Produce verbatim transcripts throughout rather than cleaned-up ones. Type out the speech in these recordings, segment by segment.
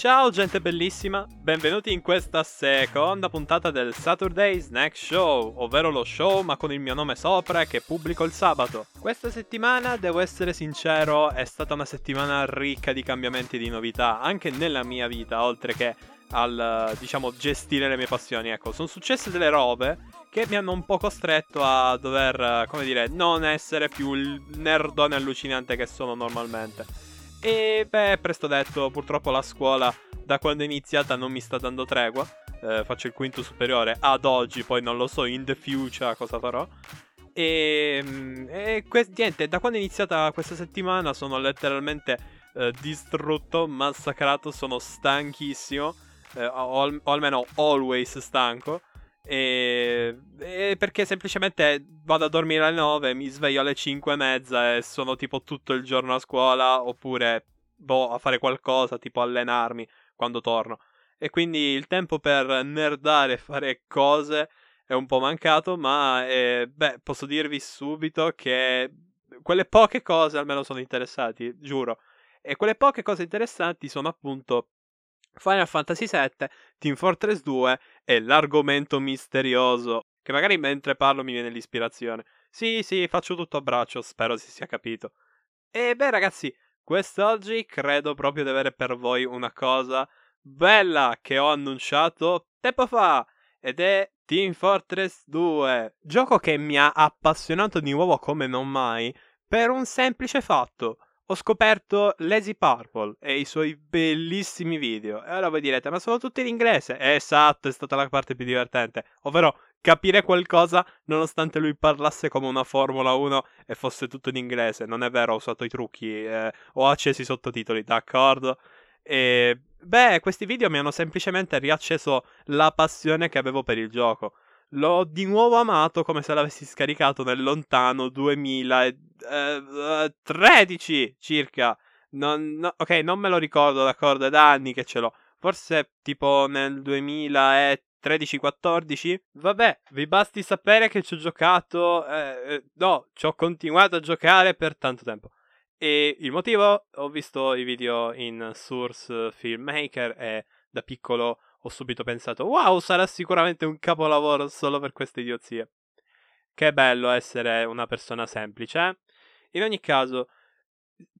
Ciao gente bellissima, benvenuti in questa seconda puntata del Saturday Snack Show, ovvero lo show ma con il mio nome sopra che pubblico il sabato. Questa settimana, devo essere sincero, è stata una settimana ricca di cambiamenti e di novità, anche nella mia vita, oltre che al, diciamo, gestire le mie passioni. Ecco, sono successe delle robe che mi hanno un po' costretto a dover, come dire, non essere più il nerdone allucinante che sono normalmente. E beh, presto detto, purtroppo la scuola da quando è iniziata non mi sta dando tregua. eh, Faccio il quinto superiore ad oggi, poi non lo so in the future cosa farò. E, e que- niente, da quando è iniziata questa settimana sono letteralmente eh, distrutto, massacrato, sono stanchissimo, eh, o, al- o almeno always stanco. E, e perché semplicemente vado a dormire alle nove, mi sveglio alle cinque e mezza e sono tipo tutto il giorno a scuola oppure boh, a fare qualcosa, tipo allenarmi quando torno. E quindi il tempo per nerdare e fare cose è un po' mancato, ma eh, beh, posso dirvi subito che quelle poche cose almeno sono interessati, giuro. E quelle poche cose interessanti sono appunto Final Fantasy sette, Team Fortress due e l'argomento misterioso, che magari mentre parlo mi viene l'ispirazione. Sì, sì, faccio tutto a braccio, spero si sia capito. E beh ragazzi, quest'oggi credo proprio di avere per voi una cosa bella che ho annunciato tempo fa, ed è Team Fortress due, gioco che mi ha appassionato di nuovo come non mai, per un semplice fatto. Ho scoperto Lazy Purple e i suoi bellissimi video. E ora voi direte, ma sono tutti in inglese? Esatto, è stata la parte più divertente. Ovvero, capire qualcosa nonostante lui parlasse come una Formula uno e fosse tutto in inglese. Non è vero, ho usato i trucchi, eh, ho acceso i sottotitoli, d'accordo? E beh, questi video mi hanno semplicemente riacceso la passione che avevo per il gioco. L'ho di nuovo amato come se l'avessi scaricato nel lontano duemilatredici circa. Non, no, ok, non me lo ricordo, d'accordo, è da anni che ce l'ho. Forse tipo nel duemilatredici quattordici. Vabbè, vi basti sapere che ci ho giocato... Eh, no, ci ho continuato a giocare per tanto tempo. E il motivo? Ho visto i video in Source Filmmaker e da piccolo... ho subito pensato, wow, sarà sicuramente un capolavoro solo per queste idiozie. Che bello essere una persona semplice, eh? In ogni caso,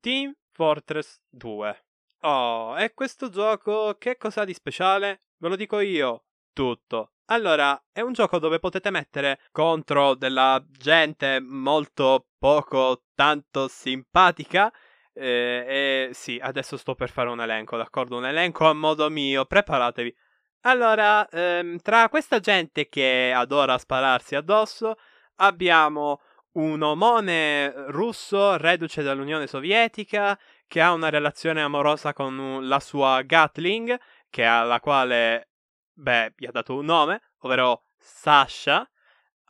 Team Fortress due. Oh, e questo gioco che cos'ha di speciale? Ve lo dico io, tutto. Allora, è un gioco dove potete mettere contro della gente molto poco tanto simpatica. Eh, eh, sì, adesso sto per fare un elenco, d'accordo? Un elenco a modo mio, preparatevi. Allora, ehm, tra questa gente che adora spararsi addosso abbiamo un omone russo reduce dall'Unione Sovietica che ha una relazione amorosa con la sua Gatling, che alla quale, beh, gli ha dato un nome, ovvero Sasha.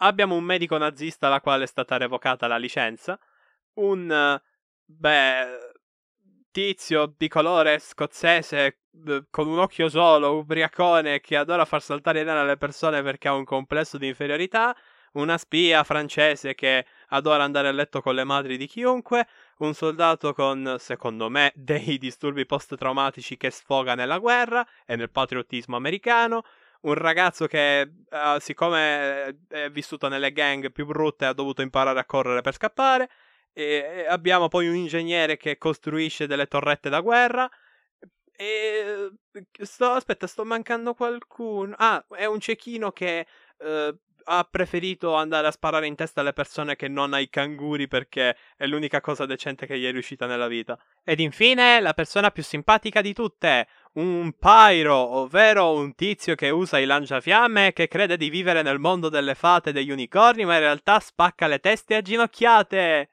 Abbiamo un medico nazista alla quale è stata revocata la licenza. Un, beh, tizio di colore scozzese con un occhio solo, ubriacone, che adora far saltare in aria le persone perché ha un complesso di inferiorità, una spia francese che adora andare a letto con le madri di chiunque, un soldato con, secondo me, dei disturbi post-traumatici che sfoga nella guerra e nel patriottismo americano, un ragazzo che, eh, siccome è vissuto nelle gang più brutte, ha dovuto imparare a correre per scappare, e abbiamo poi un ingegnere che costruisce delle torrette da guerra. E sto, aspetta, sto mancando qualcuno. Ah, è un cecchino che eh, ha preferito andare a sparare in testa alle persone che non ai canguri, perché è l'unica cosa decente che gli è riuscita nella vita. Ed infine la persona più simpatica di tutte, un Pyro, ovvero un tizio che usa i lanciafiamme, che crede di vivere nel mondo delle fate e degli unicorni, ma in realtà spacca le teste a ginocchiate.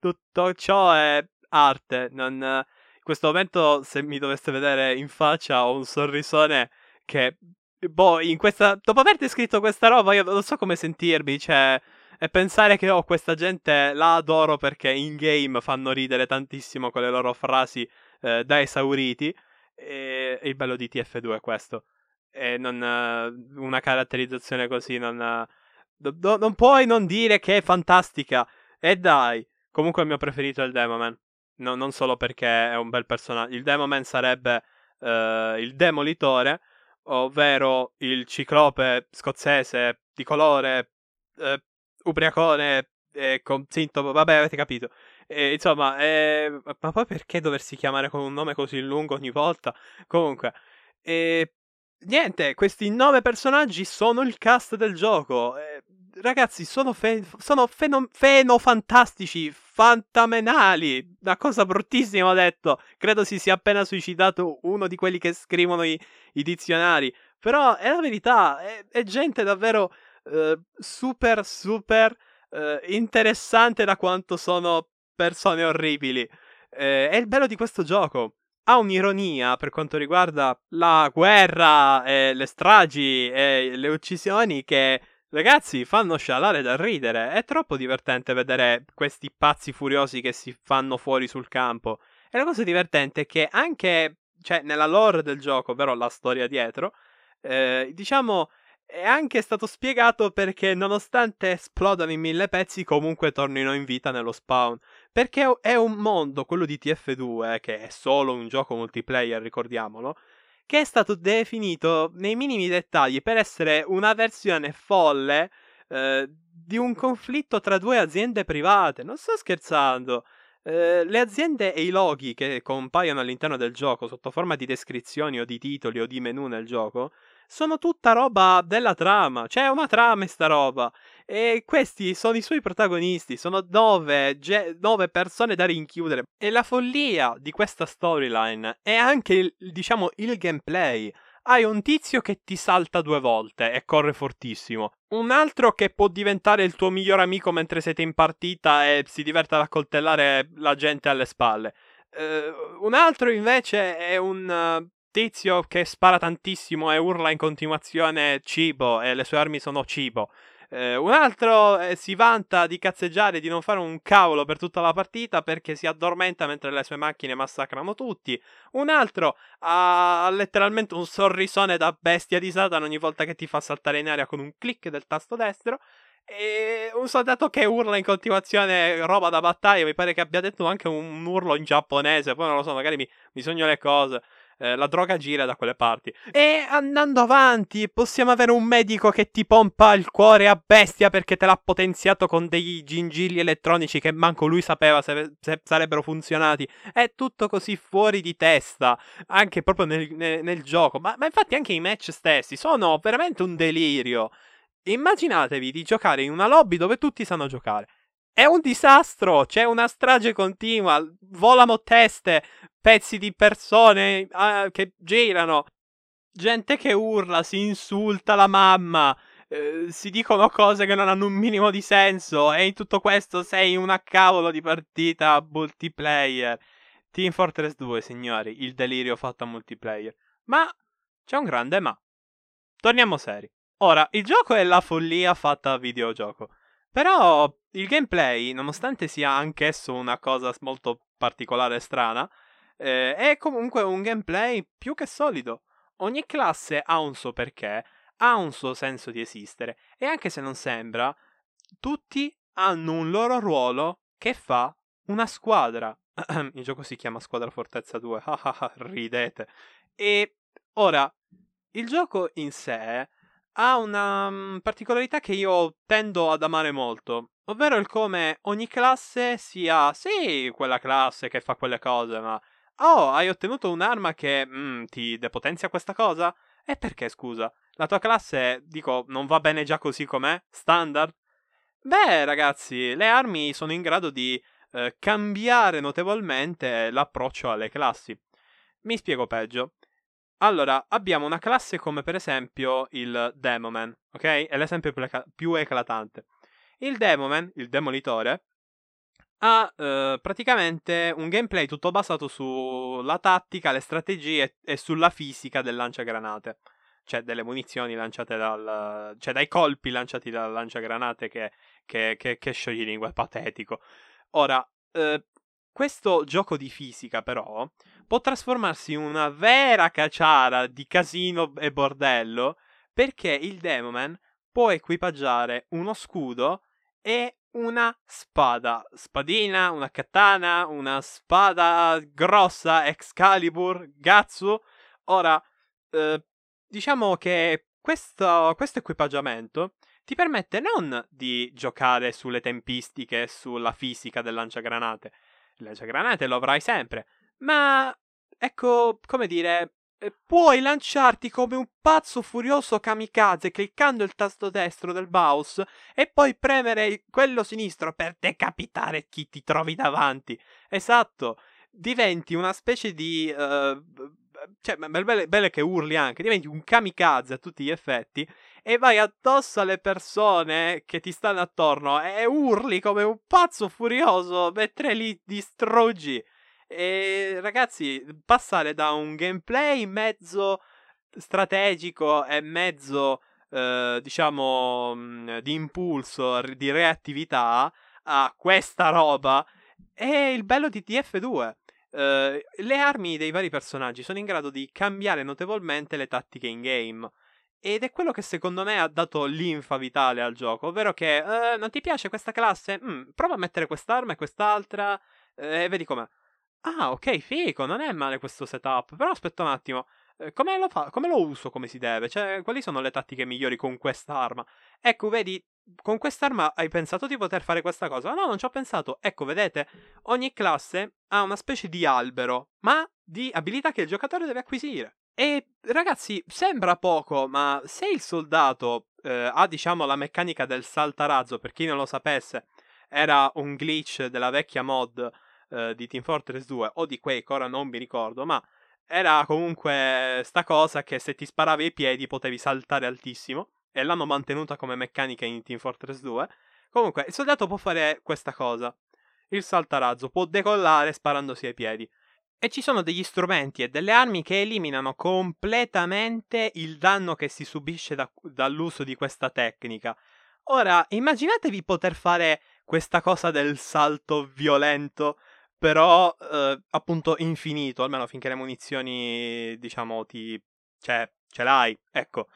Tutto ciò è arte. Non... In questo momento, se mi doveste vedere in faccia, ho un sorrisone che... Boh, in questa... dopo aver descritto questa roba, io non so come sentirmi, cioè... E pensare che ho oh, questa gente la adoro perché in game fanno ridere tantissimo con le loro frasi eh, da esauriti. E... e il bello di T F due è questo. E non... Eh, una caratterizzazione così non... Eh... Do- non puoi non dire che è fantastica. E dai... Comunque il mio preferito è il Demoman, no, non solo perché è un bel personaggio. Il Demoman sarebbe eh, il Demolitore, ovvero il ciclope scozzese di colore eh, ubriacone eh, con sintomo, vabbè, avete capito. E, insomma, eh, ma poi perché doversi chiamare con un nome così lungo ogni volta? Comunque, eh, niente, questi nove personaggi sono il cast del gioco. Eh, ragazzi, sono, fe- sono feno- fenofantastici, fantamenali. Una cosa bruttissima ho detto. Credo si sia appena suicidato uno di quelli che scrivono i, i dizionari. Però è la verità, è, è gente davvero eh, super, super eh, interessante da quanto sono persone orribili. Eh, è il bello di questo gioco. Ha un'ironia per quanto riguarda la guerra, eh, le stragi e le uccisioni che, ragazzi, fanno scialare dal ridere. È troppo divertente vedere questi pazzi furiosi che si fanno fuori sul campo. E la cosa divertente è che anche, cioè, nella lore del gioco, ovvero la storia dietro, eh, diciamo, è anche stato spiegato perché nonostante esplodano in mille pezzi comunque tornino in vita nello spawn. Perché è un mondo, quello di T F due, che è solo un gioco multiplayer, ricordiamolo, che è stato definito nei minimi dettagli per essere una versione folle eh, di un conflitto tra due aziende private. Non sto scherzando. Eh, le aziende e i loghi che compaiono all'interno del gioco sotto forma di descrizioni o di titoli o di menu nel gioco sono tutta roba della trama. C'è una trama in sta roba. E questi sono i suoi protagonisti. Sono nove, ge- nove persone da rinchiudere. E la follia di questa storyline è anche, il, diciamo, il gameplay. Hai un tizio che ti salta due volte e corre fortissimo. Un altro che può diventare il tuo miglior amico mentre siete in partita e si diverte ad accoltellare la gente alle spalle. Uh, un altro invece è un... Uh, tizio che spara tantissimo e urla in continuazione cibo e le sue armi sono cibo. Eh, un altro eh, si vanta di cazzeggiare, di non fare un cavolo per tutta la partita perché si addormenta mentre le sue macchine massacrano tutti. Un altro ha letteralmente un sorrisone da bestia di Satana ogni volta che ti fa saltare in aria con un click del tasto destro. E un soldato che urla in continuazione roba da battaglia, mi pare che abbia detto anche un urlo in giapponese, poi non lo so, magari mi, mi sogno le cose. Eh, la droga gira da quelle parti. E andando avanti possiamo avere un medico che ti pompa il cuore a bestia perché te l'ha potenziato con dei gingilli elettronici che manco lui sapeva se, se sarebbero funzionati. È tutto così fuori di testa anche proprio nel, nel, nel gioco, ma, ma infatti anche i match stessi sono veramente un delirio. Immaginatevi di giocare in una lobby dove tutti sanno giocare. È un disastro, c'è una strage continua, volano teste, pezzi di persone uh, che girano, gente che urla, si insulta la mamma, eh, si dicono cose che non hanno un minimo di senso e in tutto questo sei una cavolo di partita multiplayer. Team Fortress due, signori, il delirio fatto a multiplayer. Ma c'è un grande ma. Torniamo seri. Ora, il gioco è la follia fatta a videogioco. Però il gameplay, nonostante sia anch'esso una cosa molto particolare e strana, eh, è comunque un gameplay più che solido. Ogni classe ha un suo perché, ha un suo senso di esistere, e anche se non sembra, tutti hanno un loro ruolo che fa una squadra. Il gioco si chiama Squadra Fortezza due, ridete. E ora, il gioco in sé ha una um, particolarità che io tendo ad amare molto, ovvero il come ogni classe sia, sì, quella classe che fa quelle cose, ma oh, hai ottenuto un'arma che mm, ti depotenzia questa cosa? E perché, scusa? La tua classe, dico, non va bene già così com'è? Standard? Beh, ragazzi, le armi sono in grado di eh, cambiare notevolmente l'approccio alle classi. Mi spiego peggio. Allora, abbiamo una classe come per esempio il Demoman, ok? È l'esempio più eclatante. Il Demoman, il Demolitore, ha eh, praticamente un gameplay tutto basato sulla tattica, le strategie e sulla fisica del lanciagranate. Cioè delle munizioni lanciate dal... cioè dai colpi lanciati dal lanciagranate che, che, che, che scioglilingua, è patetico. Ora... Eh, questo gioco di fisica, però, può trasformarsi in una vera caciara di casino e bordello, perché il Demoman può equipaggiare uno scudo e una spada. Spadina, una katana, una spada grossa, Excalibur, Gatsu, Ora, eh, diciamo che questo, questo equipaggiamento ti permette non di giocare sulle tempistiche e sulla fisica del lanciagranate. Il lanciagranate lo avrai sempre, ma ecco, come dire, puoi lanciarti come un pazzo furioso kamikaze cliccando il tasto destro del mouse e poi premere quello sinistro per decapitare chi ti trovi davanti. Esatto, diventi una specie di... Uh, cioè, bello, bello che urli anche, diventi un kamikaze a tutti gli effetti e vai addosso alle persone che ti stanno attorno e urli come un pazzo furioso mentre li distruggi. E ragazzi, passare da un gameplay mezzo strategico e mezzo eh, diciamo di impulso, di reattività, a questa roba è il bello di T F due. Eh, le armi dei vari personaggi sono in grado di cambiare notevolmente le tattiche in game, ed è quello che secondo me ha dato l'infa vitale al gioco, ovvero che eh, non ti piace questa classe? Mm, prova a mettere quest'arma e quest'altra eh, e vedi com'è. Ah, ok, figo, non è male questo setup. Però aspetta un attimo, eh, come lo fa- come lo uso come si deve? Cioè, quali sono le tattiche migliori con quest'arma? Ecco, vedi, con quest'arma hai pensato di poter fare questa cosa? No, non ci ho pensato. Ecco, vedete, ogni classe ha una specie di albero, ma di abilità che il giocatore deve acquisire. E ragazzi, sembra poco, ma se il soldato eh, ha, diciamo, la meccanica del saltarazzo, per chi non lo sapesse, era un glitch della vecchia mod di Team Fortress due o di Quake, ora non mi ricordo, ma era comunque sta cosa che se ti sparavi ai piedi potevi saltare altissimo, e l'hanno mantenuta come meccanica in Team Fortress due. Comunque il soldato può fare questa cosa, il saltarazzo, può decollare sparandosi ai piedi, e ci sono degli strumenti e delle armi che eliminano completamente il danno che si subisce da, dall'uso di questa tecnica. Ora immaginatevi poter fare questa cosa del salto violento, però eh, appunto infinito, almeno finché le munizioni, diciamo, ti... cioè, ce l'hai, ecco.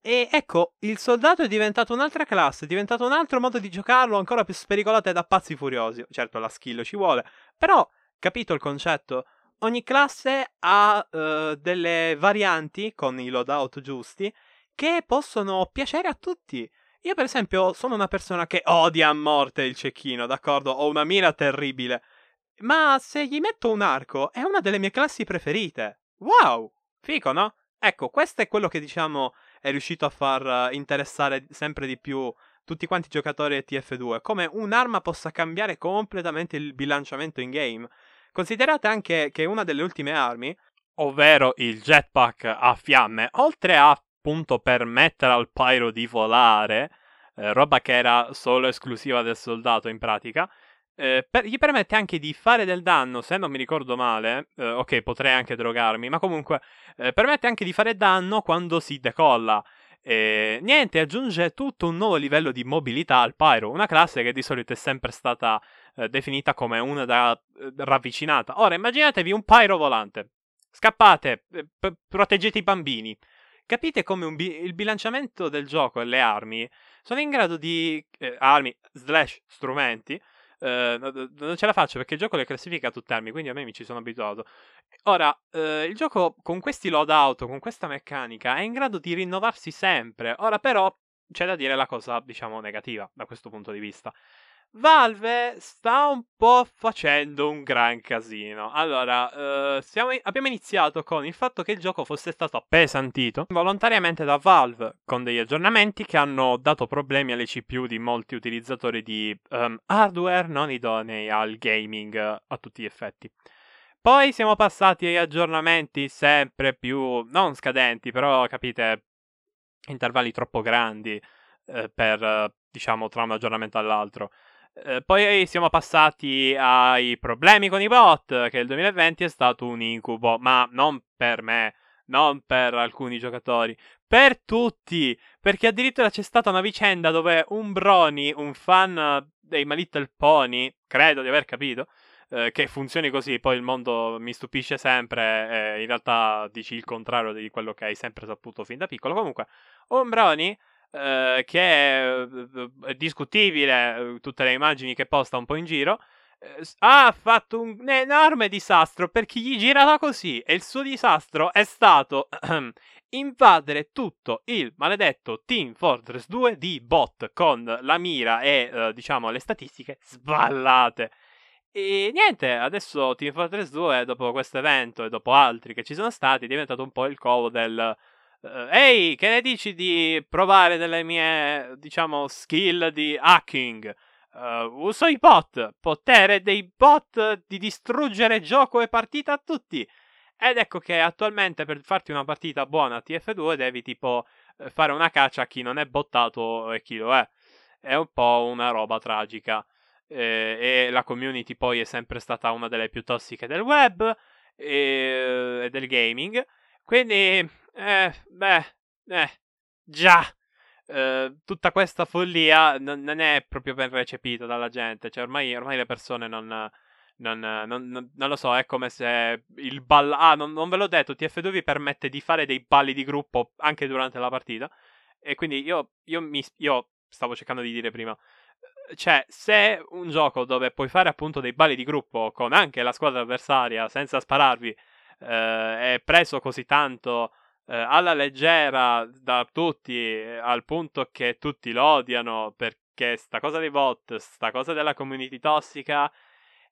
E ecco, il soldato è diventato un'altra classe, è diventato un altro modo di giocarlo, ancora più spericolato e da pazzi furiosi. Certo, la skill ci vuole, però, capito il concetto? Ogni classe ha eh, delle varianti, con i loadout giusti, che possono piacere a tutti. Io, per esempio, sono una persona che odia a morte il cecchino, d'accordo? Ho una mira terribile, ma se gli metto un arco è una delle mie classi preferite. Wow! Fico, no? Ecco, questo è quello che, diciamo, è riuscito a far interessare sempre di più tutti quanti i giocatori di T F due, come un'arma possa cambiare completamente il bilanciamento in game. Considerate anche che una delle ultime armi, ovvero il jetpack a fiamme, oltre a appunto permettere al Pyro di volare, eh, roba che era solo esclusiva del soldato in pratica, Eh, per, gli permette anche di fare del danno, se non mi ricordo male, eh, ok, potrei anche drogarmi, ma comunque eh, permette anche di fare danno quando si decolla. Eh, niente, aggiunge tutto un nuovo livello di mobilità al Pyro, una classe che di solito è sempre stata eh, definita come una da eh, ravvicinata. Ora immaginatevi un Pyro volante, scappate, eh, p- proteggete i bambini. Capite come un bi- il bilanciamento del gioco e le armi sono in grado di... Eh, armi slash strumenti. Uh, non ce la faccio perché il gioco le classifica tutte armi, quindi a me mi ci sono abituato. Ora, uh, il gioco con questi loadout, con questa meccanica, è in grado di rinnovarsi sempre. Ora però c'è da dire la cosa, diciamo, negativa da questo punto di vista. Valve sta un po' facendo un gran casino. Allora, uh, siamo in- abbiamo iniziato con il fatto che il gioco fosse stato appesantito volontariamente da Valve, con degli aggiornamenti che hanno dato problemi alle C P U di molti utilizzatori di um, hardware non idonei al gaming uh, a tutti gli effetti. Poi siamo passati agli aggiornamenti sempre più, non scadenti, però capite, intervalli troppo grandi uh, per, uh, diciamo, tra un aggiornamento all'altro. Eh, poi siamo passati ai problemi con i bot, che il duemilaventi è stato un incubo, ma non per me, non per alcuni giocatori, per tutti, perché addirittura c'è stata una vicenda dove un Brony, un fan dei My Little Pony, credo di aver capito, eh, che funzioni così, poi il mondo mi stupisce sempre, eh, in realtà dici il contrario di quello che hai sempre saputo fin da piccolo, comunque, un Brony... Uh, che è, uh, è discutibile, uh, tutte le immagini che posta un po' in giro, eh, ha fatto un enorme disastro perché gli girava così, e il suo disastro è stato invadere tutto il maledetto Team Fortress due di bot con la mira e eh, diciamo le statistiche sballate. E niente, adesso Team Fortress due, dopo questo evento e dopo altri che ci sono stati, è diventato un po' il covo del ehi, che ne dici di provare delle mie, diciamo, skill di hacking? Uh, uso i bot, potere dei bot di distruggere gioco e partita a tutti. Ed ecco che attualmente per farti una partita buona a T F due devi tipo fare una caccia a chi non è bottato e chi lo è. È un po' una roba tragica. E la community poi è sempre stata una delle più tossiche del web e, e del gaming, quindi eh, beh eh, già eh, tutta questa follia non, non è proprio ben recepita dalla gente, cioè ormai, ormai le persone non non, non, non non lo so, è come se il ball ah non, non ve l'ho detto, T F due vi permette di fare dei balli di gruppo anche durante la partita, e quindi io io mi io stavo cercando di dire prima, cioè, se un gioco dove puoi fare appunto dei balli di gruppo con anche la squadra avversaria senza spararvi eh, è preso così tanto eh, alla leggera da tutti, eh, al punto che tutti lo odiano perché sta cosa dei bot, sta cosa della community tossica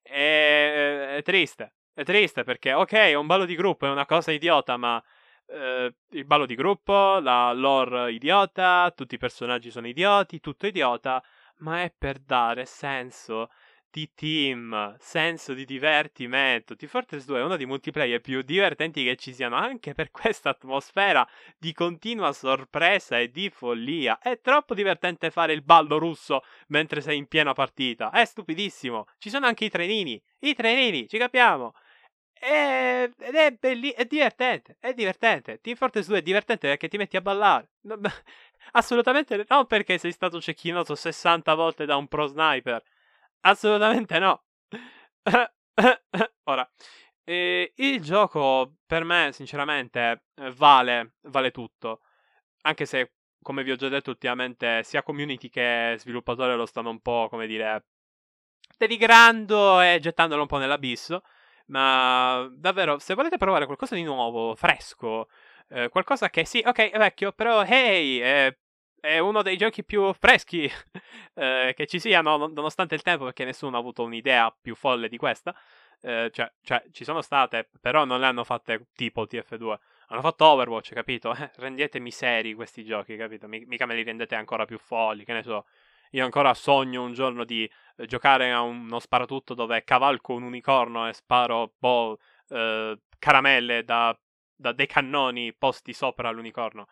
è, è triste, è triste perché ok, un ballo di gruppo è una cosa idiota, ma eh, il ballo di gruppo, la lore idiota, tutti i personaggi sono idioti, tutto idiota, ma è per dare senso di team, senso di divertimento. Team Fortress due è uno dei multiplayer più divertenti che ci siano, anche per questa atmosfera di continua sorpresa e di follia. È troppo divertente fare il ballo russo mentre sei in piena partita, è stupidissimo. Ci sono anche i trenini, i trenini, ci capiamo. È, ed è, belli, è divertente, è divertente. Team Fortress due è divertente perché ti metti a ballare. Assolutamente no, perché sei stato cecchinato sessanta volte da un pro sniper. Assolutamente no. Ora, eh, il gioco per me sinceramente vale, vale tutto. Anche se, come vi ho già detto, ultimamente sia community che sviluppatore lo stanno un po', come dire, denigrando e gettandolo un po' nell'abisso. Ma davvero, se volete provare qualcosa di nuovo, fresco, eh, qualcosa che sì, ok, è vecchio, però hey, è, è uno dei giochi più freschi eh, che ci siano, nonostante il tempo, perché nessuno ha avuto un'idea più folle di questa. Eh, cioè, cioè, ci sono state, però non le hanno fatte tipo T F due. Hanno fatto Overwatch, capito? Eh, rendetemi seri questi giochi, capito? Mica me li rendete ancora più folli, che ne so. Io ancora sogno un giorno di giocare a uno sparatutto dove cavalco un unicorno e sparo boh, eh, caramelle da, da dei cannoni posti sopra l'unicorno.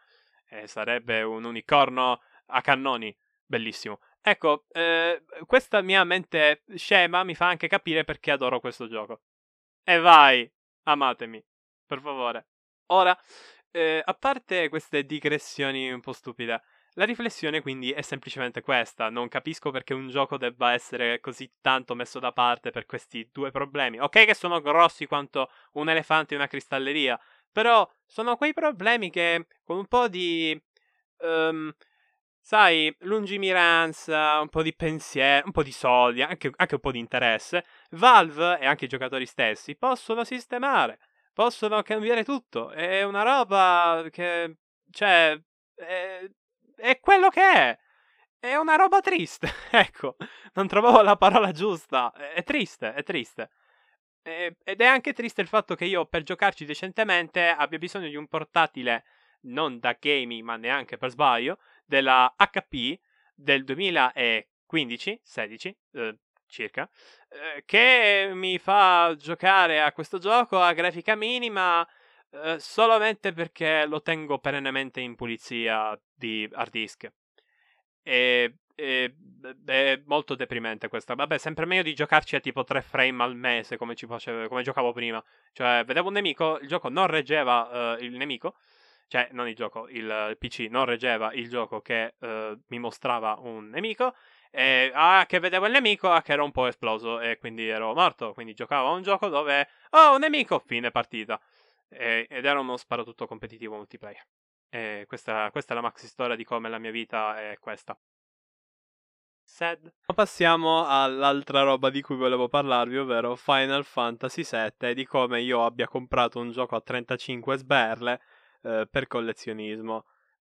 Eh, sarebbe un unicorno a cannoni, bellissimo. Ecco, eh, questa mia mente scema mi fa anche capire perché adoro questo gioco. E vai, amatemi, per favore. Ora, eh, a parte queste digressioni un po' stupide, la riflessione quindi è semplicemente questa. Non capisco perché un gioco debba essere così tanto messo da parte per questi due problemi. Ok che sono grossi quanto un elefante e una cristalleria, però sono quei problemi che con un po' di, um, sai, lungimiranza, un po' di pensiero, un po' di soldi, anche, anche un po' di interesse, Valve e anche i giocatori stessi possono sistemare, possono cambiare tutto. È una roba che, cioè, è... è quello che è. È una roba triste. Ecco, non trovavo la parola giusta. È triste, è triste. È, ed è anche triste il fatto che io, per giocarci decentemente, abbia bisogno di un portatile non da gaming, ma neanche per sbaglio, della H P del duemilaquindici sedici, eh, circa, eh, che mi fa giocare a questo gioco a grafica minima Uh, solamente perché lo tengo perennemente in pulizia di hard disk. E, e, è molto deprimente questa. Vabbè, sempre meglio di giocarci a tipo tre frame al mese, come, ci facevo, come giocavo prima. Cioè, vedevo un nemico, il gioco non reggeva uh, il nemico, cioè non il gioco, il P C non reggeva il gioco che uh, mi mostrava un nemico. E, ah, che vedevo il nemico, ah, che era un po' esploso e quindi ero morto. Quindi giocavo a un gioco dove, oh, un nemico, fine partita. Ed era uno sparatutto competitivo multiplayer. E questa, questa è la maxi storia di come la mia vita è questa. Sad. Passiamo all'altra roba di cui volevo parlarvi, ovvero Final Fantasy sette, e di come io abbia comprato un gioco a trentacinque sberle eh, per collezionismo,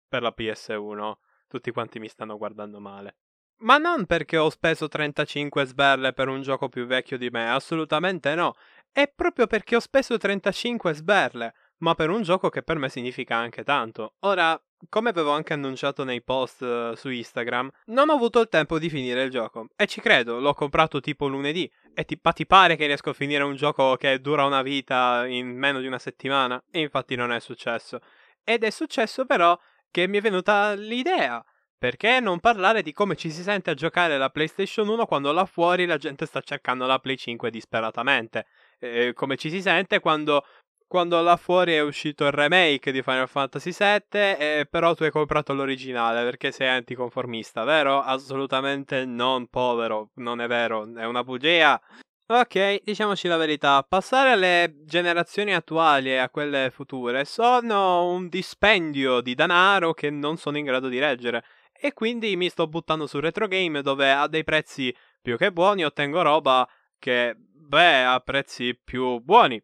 per la P S uno. Tutti quanti mi stanno guardando male. Ma non perché ho speso trentacinque sberle per un gioco più vecchio di me, assolutamente no. È proprio perché ho speso trentacinque sberle, ma per un gioco che per me significa anche tanto. Ora, come avevo anche annunciato nei post uh, su Instagram, non ho avuto il tempo di finire il gioco. E ci credo, l'ho comprato tipo lunedì. E ti, ti pare che riesco a finire un gioco che dura una vita in meno di una settimana? E infatti non è successo. Ed è successo però che mi è venuta l'idea. Perché non parlare di come ci si sente a giocare la PlayStation uno quando là fuori la gente sta cercando la Play cinque disperatamente? E come ci si sente quando, quando là fuori è uscito il remake di Final Fantasy sette e però tu hai comprato l'originale perché sei anticonformista, vero? Assolutamente non, povero, non è vero, è una bugia. Ok, diciamoci la verità, passare alle generazioni attuali e a quelle future sono un dispendio di denaro che non sono in grado di reggere. E quindi mi sto buttando su Retro Game, dove a dei prezzi più che buoni ottengo roba che, beh, a prezzi più buoni.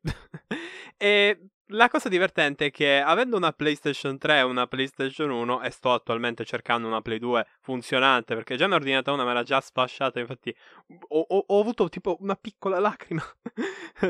E la cosa divertente è che, avendo una PlayStation tre e una PlayStation uno, e sto attualmente cercando una Play due funzionante, perché già ne ho ordinata una, me l'ha già sfasciata, infatti ho, ho, ho avuto tipo una piccola lacrima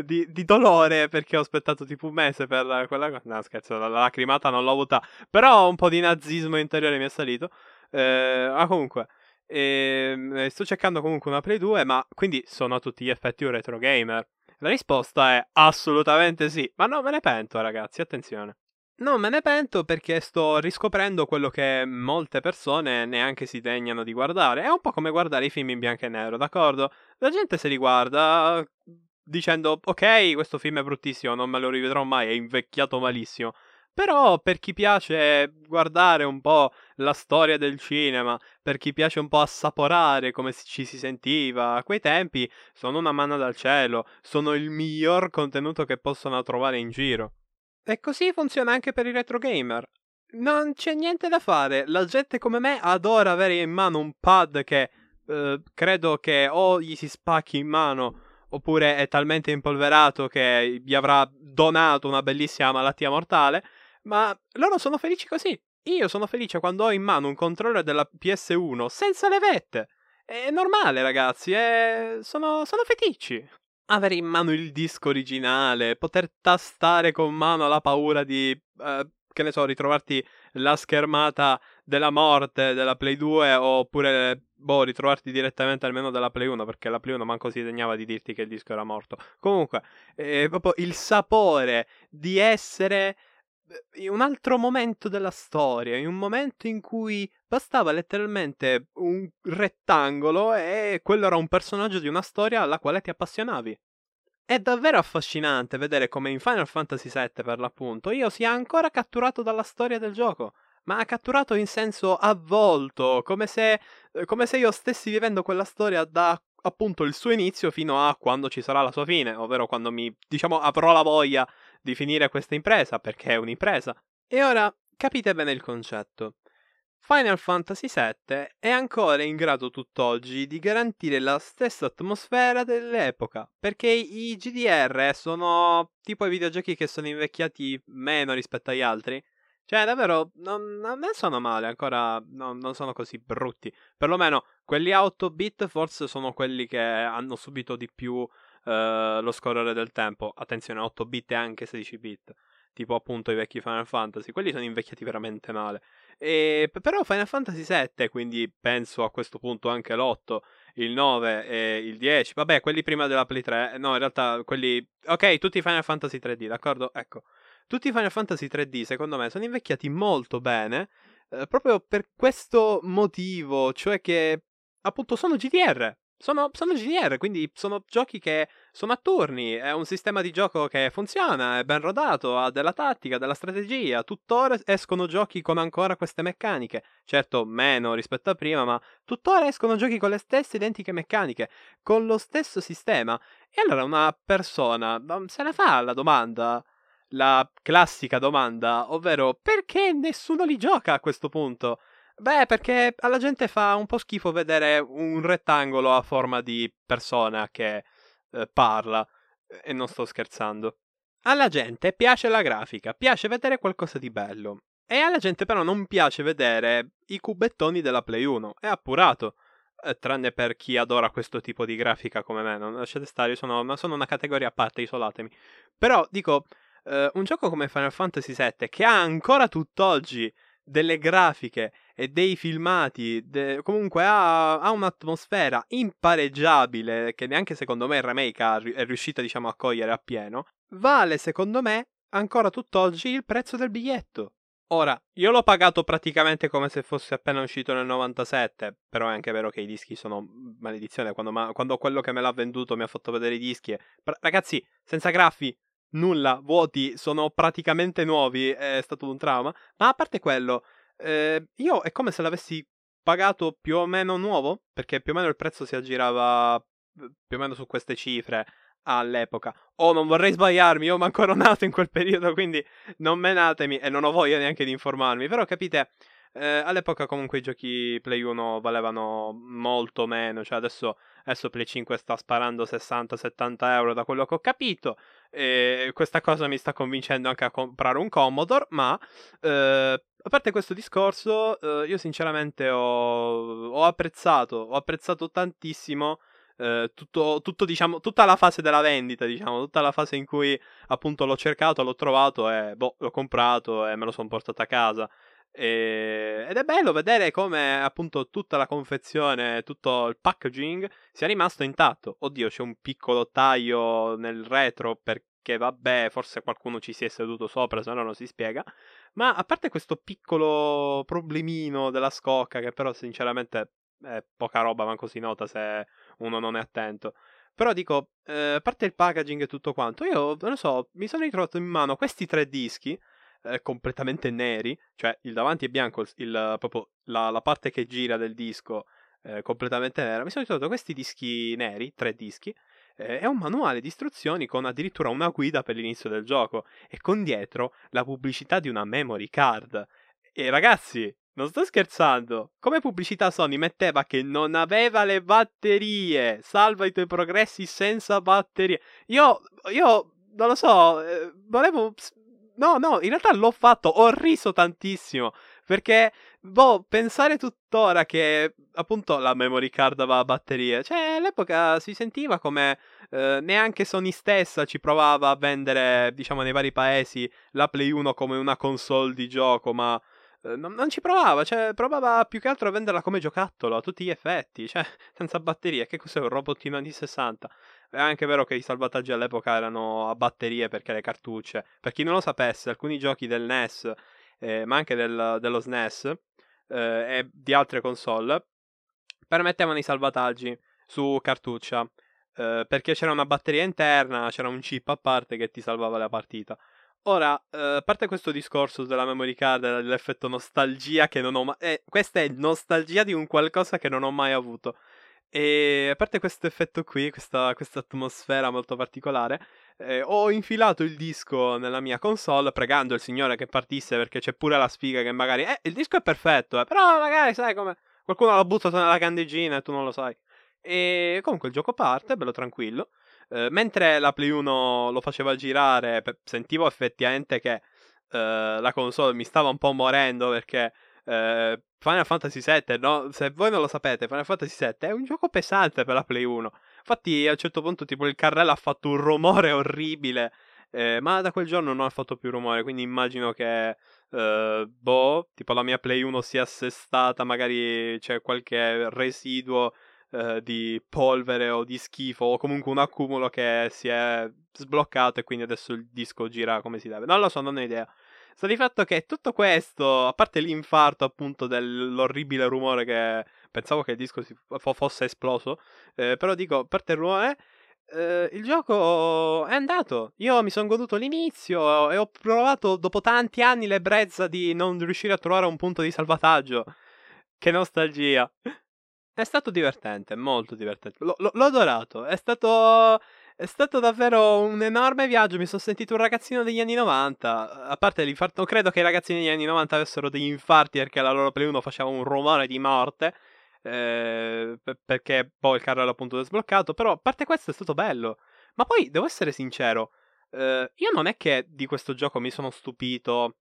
di, di dolore, perché ho aspettato tipo un mese per quella cosa. No, scherzo, la, la lacrimata non l'ho avuta, però un po' di nazismo interiore mi è salito. Eh, ah, comunque, eh, sto cercando comunque una Play due, ma quindi sono a tutti gli effetti un retro gamer? La risposta è assolutamente sì, ma non me ne pento, ragazzi, attenzione. Non me ne pento perché sto riscoprendo quello che molte persone neanche si degnano di guardare. È un po' come guardare i film in bianco e nero, d'accordo? La gente se li guarda dicendo, ok, questo film è bruttissimo, non me lo rivedrò mai, è invecchiato malissimo. Però per chi piace guardare un po' la storia del cinema, per chi piace un po' assaporare come ci si sentiva a quei tempi, sono una manna dal cielo, sono il miglior contenuto che possono trovare in giro. E così funziona anche per i retro gamer. Non c'è niente da fare, la gente come me adora avere in mano un pad che eh, credo che o gli si spacchi in mano, oppure è talmente impolverato che gli avrà donato una bellissima malattia mortale. Ma loro sono felici così. Io sono felice quando ho in mano un controller della P S uno senza le vette. È normale, ragazzi, è... sono, sono feticci. Avere in mano il disco originale, poter tastare con mano la paura di, eh, che ne so, ritrovarti la schermata della morte della Play due, oppure, boh, ritrovarti direttamente almeno dalla Play uno, perché la Play uno manco si degnava di dirti che il disco era morto. Comunque, eh, proprio il sapore di essere... in un altro momento della storia, in un momento in cui bastava letteralmente un rettangolo e quello era un personaggio di una storia alla quale ti appassionavi. È davvero affascinante vedere come in Final Fantasy sette, per l'appunto, io sia ancora catturato dalla storia del gioco, ma catturato in senso avvolto, come se, come se io stessi vivendo quella storia da appunto il suo inizio fino a quando ci sarà la sua fine, ovvero quando mi, diciamo, avrò la voglia di finire questa impresa, perché è un'impresa. E ora capite bene il concetto. Final Fantasy sette è ancora in grado tutt'oggi di garantire la stessa atmosfera dell'epoca, perché i G D R sono tipo i videogiochi che sono invecchiati meno rispetto agli altri. Cioè, davvero, non, non sono male, ancora non, non sono così brutti. Perlomeno quelli a otto bit forse sono quelli che hanno subito di più uh, lo scorrere del tempo. Attenzione, otto bit e anche sedici bit. Tipo appunto i vecchi Final Fantasy. Quelli sono invecchiati veramente male. E, però Final Fantasy sette, quindi penso a questo punto anche l'otto, il nove e il dieci. Vabbè, quelli prima della Play tre. No, in realtà quelli... ok, tutti i Final Fantasy tre D, d'accordo? Ecco. Tutti i Final Fantasy tre D, secondo me, sono invecchiati molto bene, eh, proprio per questo motivo, cioè che, appunto, sono G D R. Sono, sono G D R, quindi sono giochi che sono a turni, è un sistema di gioco che funziona, è ben rodato, ha della tattica, della strategia. Tuttora escono giochi con ancora queste meccaniche, certo meno rispetto a prima, ma tuttora escono giochi con le stesse identiche meccaniche, con lo stesso sistema. E allora una persona se la fa la domanda... la classica domanda, ovvero perché nessuno li gioca a questo punto? Beh, perché alla gente fa un po' schifo vedere un rettangolo a forma di persona che eh, parla. E non sto scherzando. Alla gente piace la grafica, piace vedere qualcosa di bello. E alla gente però non piace vedere i cubettoni della Play uno. È appurato. Eh, tranne per chi adora questo tipo di grafica come me. Non lasciate stare, io sono, ma sono una categoria a parte, isolatemi. Però, dico, eh, un gioco come Final Fantasy sette, che ha ancora tutt'oggi delle grafiche e dei filmati, de... comunque ha, ha un'atmosfera impareggiabile che neanche secondo me il remake ha, è riuscita, diciamo, a cogliere appieno, vale secondo me ancora tutt'oggi il prezzo del biglietto. Ora, io l'ho pagato praticamente come se fosse appena uscito nel novantasette, però è anche vero che i dischi sono maledizione, quando, ma... quando quello che me l'ha venduto mi ha fatto vedere i dischi e... ragazzi, senza graffi, nulla, vuoti, sono praticamente nuovi, è stato un trauma. Ma a parte quello, eh, io è come se l'avessi pagato più o meno nuovo, perché più o meno il prezzo si aggirava più o meno su queste cifre all'epoca. Oh, non vorrei sbagliarmi, io manco ero nato in quel periodo, quindi non menatemi e non ho voglia neanche di informarmi. Però capite, eh, all'epoca comunque i giochi Play uno valevano molto meno, cioè adesso... Adesso Play cinque sta sparando sessanta settanta euro da quello che ho capito, e questa cosa mi sta convincendo anche a comprare un Commodore, ma eh, a parte questo discorso eh, io sinceramente ho, ho apprezzato, ho apprezzato tantissimo eh, tutto, tutto, diciamo, tutta la fase della vendita, diciamo, tutta la fase in cui appunto l'ho cercato, l'ho trovato e boh, l'ho comprato e me lo sono portato a casa. Ed è bello vedere come appunto tutta la confezione, tutto il packaging sia rimasto intatto. Oddio, c'è un piccolo taglio nel retro perché vabbè, forse qualcuno ci si è seduto sopra, se no non si spiega. Ma a parte questo piccolo problemino della scocca, che però sinceramente è poca roba, manco si nota se uno non è attento. Però dico, eh, a parte il packaging e tutto quanto, io non lo so, mi sono ritrovato in mano questi tre dischi completamente neri, cioè il davanti è bianco, il, proprio la, la parte che gira del disco eh, completamente nera. Mi sono ritrovato questi dischi neri, tre dischi, eh, e un manuale di istruzioni con addirittura una guida per l'inizio del gioco e con dietro la pubblicità di una memory card. E ragazzi, non sto scherzando, come pubblicità Sony metteva che non aveva le batterie, salva i tuoi progressi senza batterie. Io, io non lo so, eh, volevo... No, no, in realtà l'ho fatto, ho riso tantissimo, perché, boh, pensare tuttora che, appunto, la memory card aveva a batterie, cioè, all'epoca si sentiva come eh, neanche Sony stessa ci provava a vendere, diciamo, nei vari paesi, la Play uno come una console di gioco, ma eh, non, non ci provava, cioè, provava più che altro a venderla come giocattolo, a tutti gli effetti, cioè, senza batterie, che cos'è un robottino anni sessanta? È anche vero che i salvataggi all'epoca erano a batterie perché le cartucce, per chi non lo sapesse, alcuni giochi del N E S, eh, ma anche del, dello S N E S eh, e di altre console, permettevano i salvataggi su cartuccia, eh, perché c'era una batteria interna, c'era un chip a parte che ti salvava la partita. Ora, eh, a parte questo discorso della memory card, dell'effetto nostalgia che non ho mai... Eh, questa è nostalgia di un qualcosa che non ho mai avuto. E a parte questo effetto qui, questa atmosfera molto particolare, eh, ho infilato il disco nella mia console pregando il signore che partisse, perché c'è pure la sfiga che magari, eh, il disco è perfetto, eh, però magari sai come, qualcuno l'ha buttato nella candeggina e tu non lo sai. E comunque il gioco parte, bello tranquillo, eh, mentre la Play uno lo faceva girare, pe- sentivo effettivamente che eh, la console mi stava un po' morendo, perché... Eh, Final Fantasy sette, no? Se voi non lo sapete, Final Fantasy sette è un gioco pesante per la Play uno. Infatti a un certo punto tipo il carrello ha fatto un rumore orribile, eh, ma da quel giorno non ha fatto più rumore, quindi immagino che eh, boh, tipo la mia Play uno sia assestata, magari c'è qualche residuo eh, di polvere o di schifo o comunque un accumulo che si è sbloccato e quindi adesso il disco gira come si deve. Non lo so, non ho idea. Sta di fatto che tutto questo, a parte l'infarto appunto dell'orribile rumore che pensavo che il disco si f- fosse esploso, eh, però dico, a parte il rumore, eh, il gioco è andato. Io mi sono goduto l'inizio e ho provato dopo tanti anni l'ebbrezza di non riuscire a trovare un punto di salvataggio. Che nostalgia. È stato divertente, molto divertente. L- l- l'ho adorato, è stato... È stato davvero un enorme viaggio, mi sono sentito un ragazzino degli anni novanta. A parte l'infarto, non credo che i ragazzini degli anni novanta avessero degli infarti perché la loro Play uno faceva un rumore di morte, eh, perché poi il carro era appunto sbloccato. Però a parte questo è stato bello. Ma poi devo essere sincero, eh, io non è che di questo gioco mi sono stupito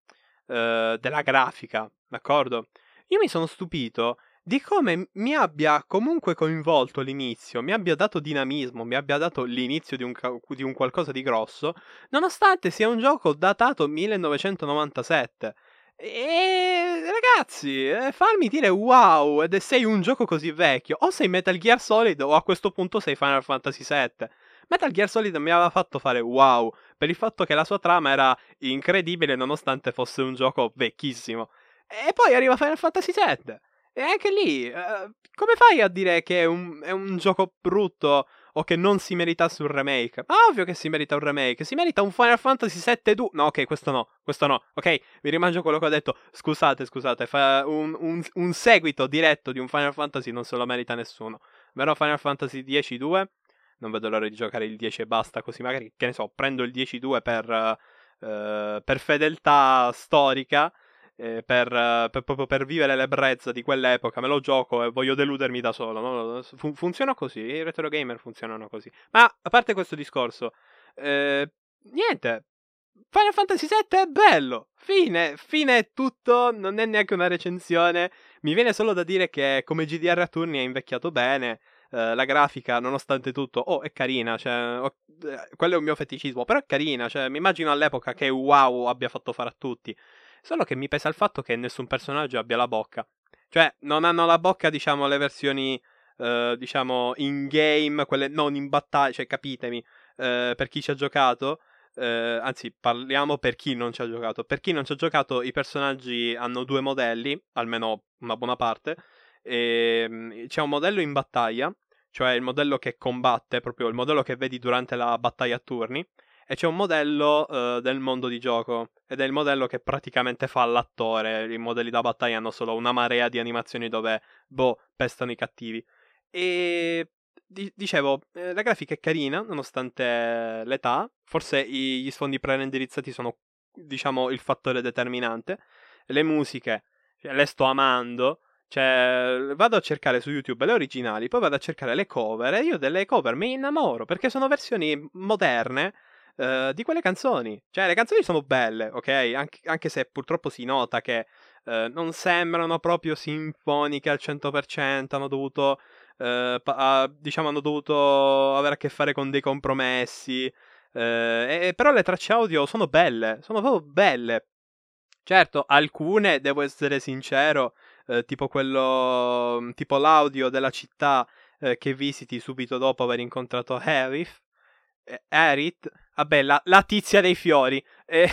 eh, della grafica, d'accordo? Io mi sono stupito di come mi abbia comunque coinvolto l'inizio, mi abbia dato dinamismo, mi abbia dato l'inizio di un, ca- di un qualcosa di grosso, nonostante sia un gioco datato millenovecentonovantasette. E ragazzi, farmi dire wow, ed sei un gioco così vecchio, o sei Metal Gear Solid o a questo punto sei Final Fantasy sette. Metal Gear Solid mi aveva fatto fare wow, per il fatto che la sua trama era incredibile nonostante fosse un gioco vecchissimo. E poi arriva Final Fantasy sette. E anche lì, uh, come fai a dire che è un, è un gioco brutto o che non si meritasse un remake? Ma ovvio che si merita un remake, si merita un Final Fantasy sette due. No, ok, questo no, questo no, ok, mi rimangio quello che ho detto, scusate, scusate, fa un, un, un seguito diretto di un Final Fantasy non se lo merita nessuno. Però Final Fantasy dieci due, non vedo l'ora di giocare il dieci e basta, così magari, che ne so, prendo il dieci due per, uh, per fedeltà storica. Per, per, proprio per vivere l'ebbrezza di quell'epoca me lo gioco e voglio deludermi da solo, no? Fun- funziona così, i retro gamer funzionano così. Ma a parte questo discorso, eh, niente, Final Fantasy sette è bello, fine, fine è tutto, non è neanche una recensione. Mi viene solo da dire che come G D R a turni è invecchiato bene. Uh, la grafica, nonostante tutto, oh, è carina, cioè, oh, eh, quello è un mio feticismo, però è carina, cioè, mi immagino all'epoca che wow abbia fatto fare a tutti, solo che mi pesa il fatto che nessun personaggio abbia la bocca, cioè, non hanno la bocca, diciamo, le versioni, uh, diciamo, in game, quelle non in battaglia, cioè, capitemi, uh, per chi ci ha giocato, uh, anzi, parliamo per chi non ci ha giocato, per chi non ci ha giocato, i personaggi hanno due modelli, almeno una buona parte, e c'è un modello in battaglia, cioè il modello che combatte, proprio il modello che vedi durante la battaglia a turni, e c'è un modello uh, del mondo di gioco, ed è il modello che praticamente fa l'attore. I modelli da battaglia hanno solo una marea di animazioni dove, boh, pestano i cattivi. E di- dicevo, eh, la grafica è carina, nonostante l'età, forse i- gli sfondi pre-renderizzati sono, diciamo, il fattore determinante. Le musiche, cioè, le sto amando. Cioè, vado a cercare su YouTube le originali, poi vado a cercare le cover, e io delle cover mi innamoro, perché sono versioni moderne eh, di quelle canzoni. Cioè, le canzoni sono belle, ok? Anche, anche se purtroppo si nota che eh, non sembrano proprio sinfoniche al cento per cento, hanno dovuto, eh, pa- a, diciamo, hanno dovuto avere a che fare con dei compromessi, eh, e, però le tracce audio sono belle, sono proprio belle. Certo, alcune, devo essere sincero, eh, tipo quello, tipo l'audio della città eh, che visiti subito dopo aver incontrato Aerith, eh, Aerith, vabbè, la, la tizia dei fiori, eh,